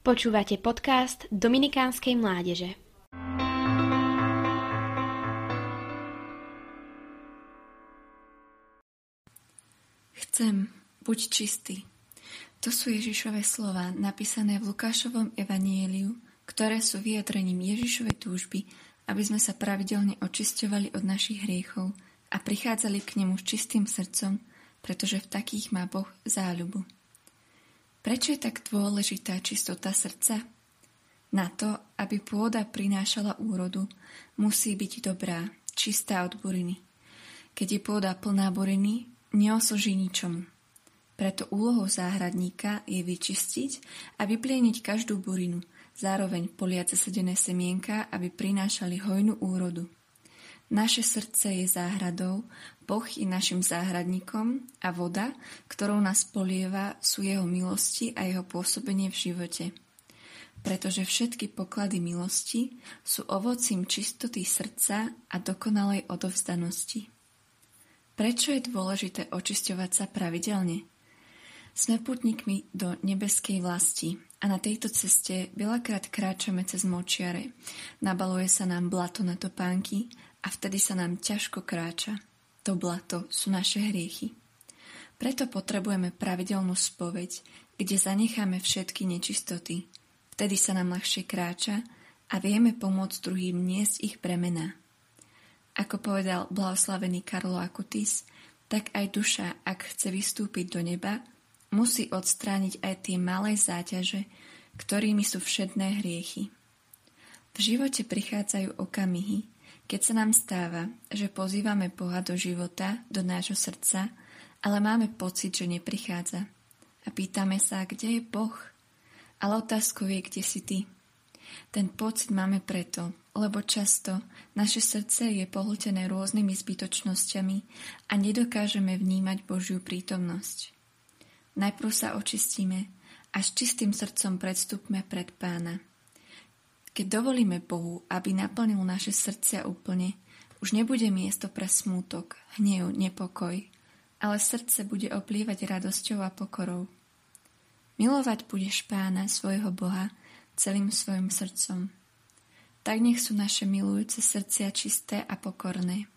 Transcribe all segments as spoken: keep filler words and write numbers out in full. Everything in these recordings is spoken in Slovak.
Počúvate podcast Dominikánskej mládeže. Chcem, buď čistý. To sú Ježišove slova, napísané v Lukášovom evanjeliu, ktoré sú vyjadrením Ježišovej túžby, aby sme sa pravidelne očisťovali od našich hriechov a prichádzali k nemu s čistým srdcom, pretože v takých má Boh záľubu. Prečo je tak dôležitá čistota srdca? Na to, aby pôda prinášala úrodu, musí byť dobrá, čistá od buriny. Keď je pôda plná buriny, neoslúži ničomu. Preto úlohou záhradníka je vyčistiť a vyplieniť každú burinu, zároveň poliať zasadené semienka, aby prinášali hojnú úrodu. Naše srdce je záhradou, Boh je našim záhradníkom a voda, ktorou nás polieva, sú jeho milosti a jeho pôsobenie v živote. Pretože všetky poklady milosti sú ovocím čistoty srdca a dokonalej odovzdanosti. Prečo je dôležité očisťovať sa pravidelne? Sme putníkmi do nebeskej vlasti a na tejto ceste veľakrát kráčame cez močiare. Nabaluje sa nám blato na topánky, a vtedy sa nám ťažko kráča. To blato sú naše hriechy. Preto potrebujeme pravidelnú spoveď, kde zanecháme všetky nečistoty. Vtedy sa nám ľahšie kráča a vieme pomôcť druhým niesť ich bremená. Ako povedal blahoslavený Carlo Acutis, tak aj duša, ak chce vystúpiť do neba, musí odstrániť aj tie malé záťaže, ktorými sú všedné hriechy. V živote prichádzajú okamihy, keď sa nám stáva, že pozývame Boha do života, do nášho srdca, ale máme pocit, že neprichádza. A pýtame sa, kde je Boh? Ale otázkou je, kde si ty? Ten pocit máme preto, lebo často naše srdce je pohltené rôznymi zbytočnosťami a nedokážeme vnímať Božiu prítomnosť. Najprv sa očistíme a s čistým srdcom predstúpme pred Pána. Keď dovolíme Bohu, aby naplnil naše srdcia úplne, už nebude miesto pre smútok, hnev, nepokoj, ale srdce bude oplievať radosťou a pokorou. Milovať budeš Pána, svojho Boha, celým svojim srdcom. Tak nech sú naše milujúce srdcia čisté a pokorné.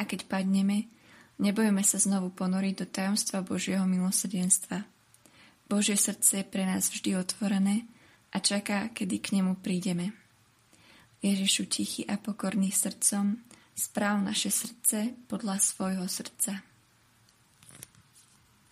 A keď padneme, nebojme sa znovu ponoriť do tajomstva Božieho milosrdenstva. Božie srdce je pre nás vždy otvorené a čaká, kedy k nemu prídeme. Ježišu, tichý a pokorný srdcom, správ naše srdce podľa svojho srdca.